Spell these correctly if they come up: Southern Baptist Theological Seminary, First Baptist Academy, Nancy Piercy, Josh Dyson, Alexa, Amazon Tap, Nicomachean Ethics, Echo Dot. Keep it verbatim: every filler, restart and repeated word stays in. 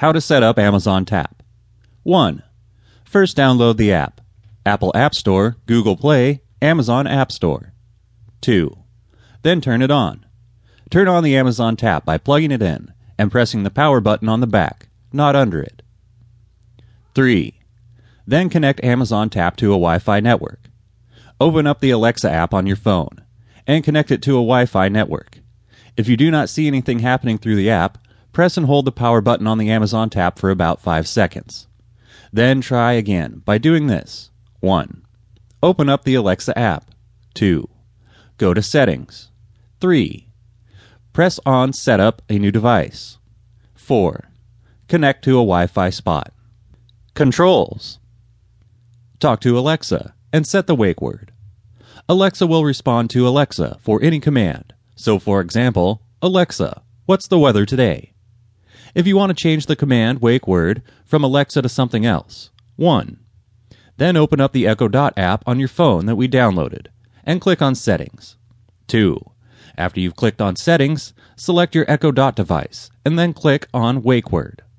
How to set up Amazon Tap. one. First, download the app. Apple App Store, Google Play, Amazon App Store. two. Then turn it on. Turn on the Amazon Tap by plugging it in and pressing the power button on the back, not under it. three. Then connect Amazon Tap to a Wi-Fi network. Open up the Alexa app on your phone and connect it to a Wi-Fi network. If you do not see anything happening through the app, press and hold the power button on the Amazon Tap for about five seconds. Then try again by doing this. one. Open up the Alexa app. two. Go to Settings. three. Press on Set up a new device. four. Connect to a Wi-Fi spot. Controls. Talk to Alexa and set the wake word. Alexa will respond to Alexa for any command. So, for example, Alexa, what's the weather today? If you want to change the command wake word from Alexa to something else, one. Then open up the Echo Dot app on your phone that we downloaded and click on Settings. two. After you've clicked on Settings, select your Echo Dot device and then click on Wake Word.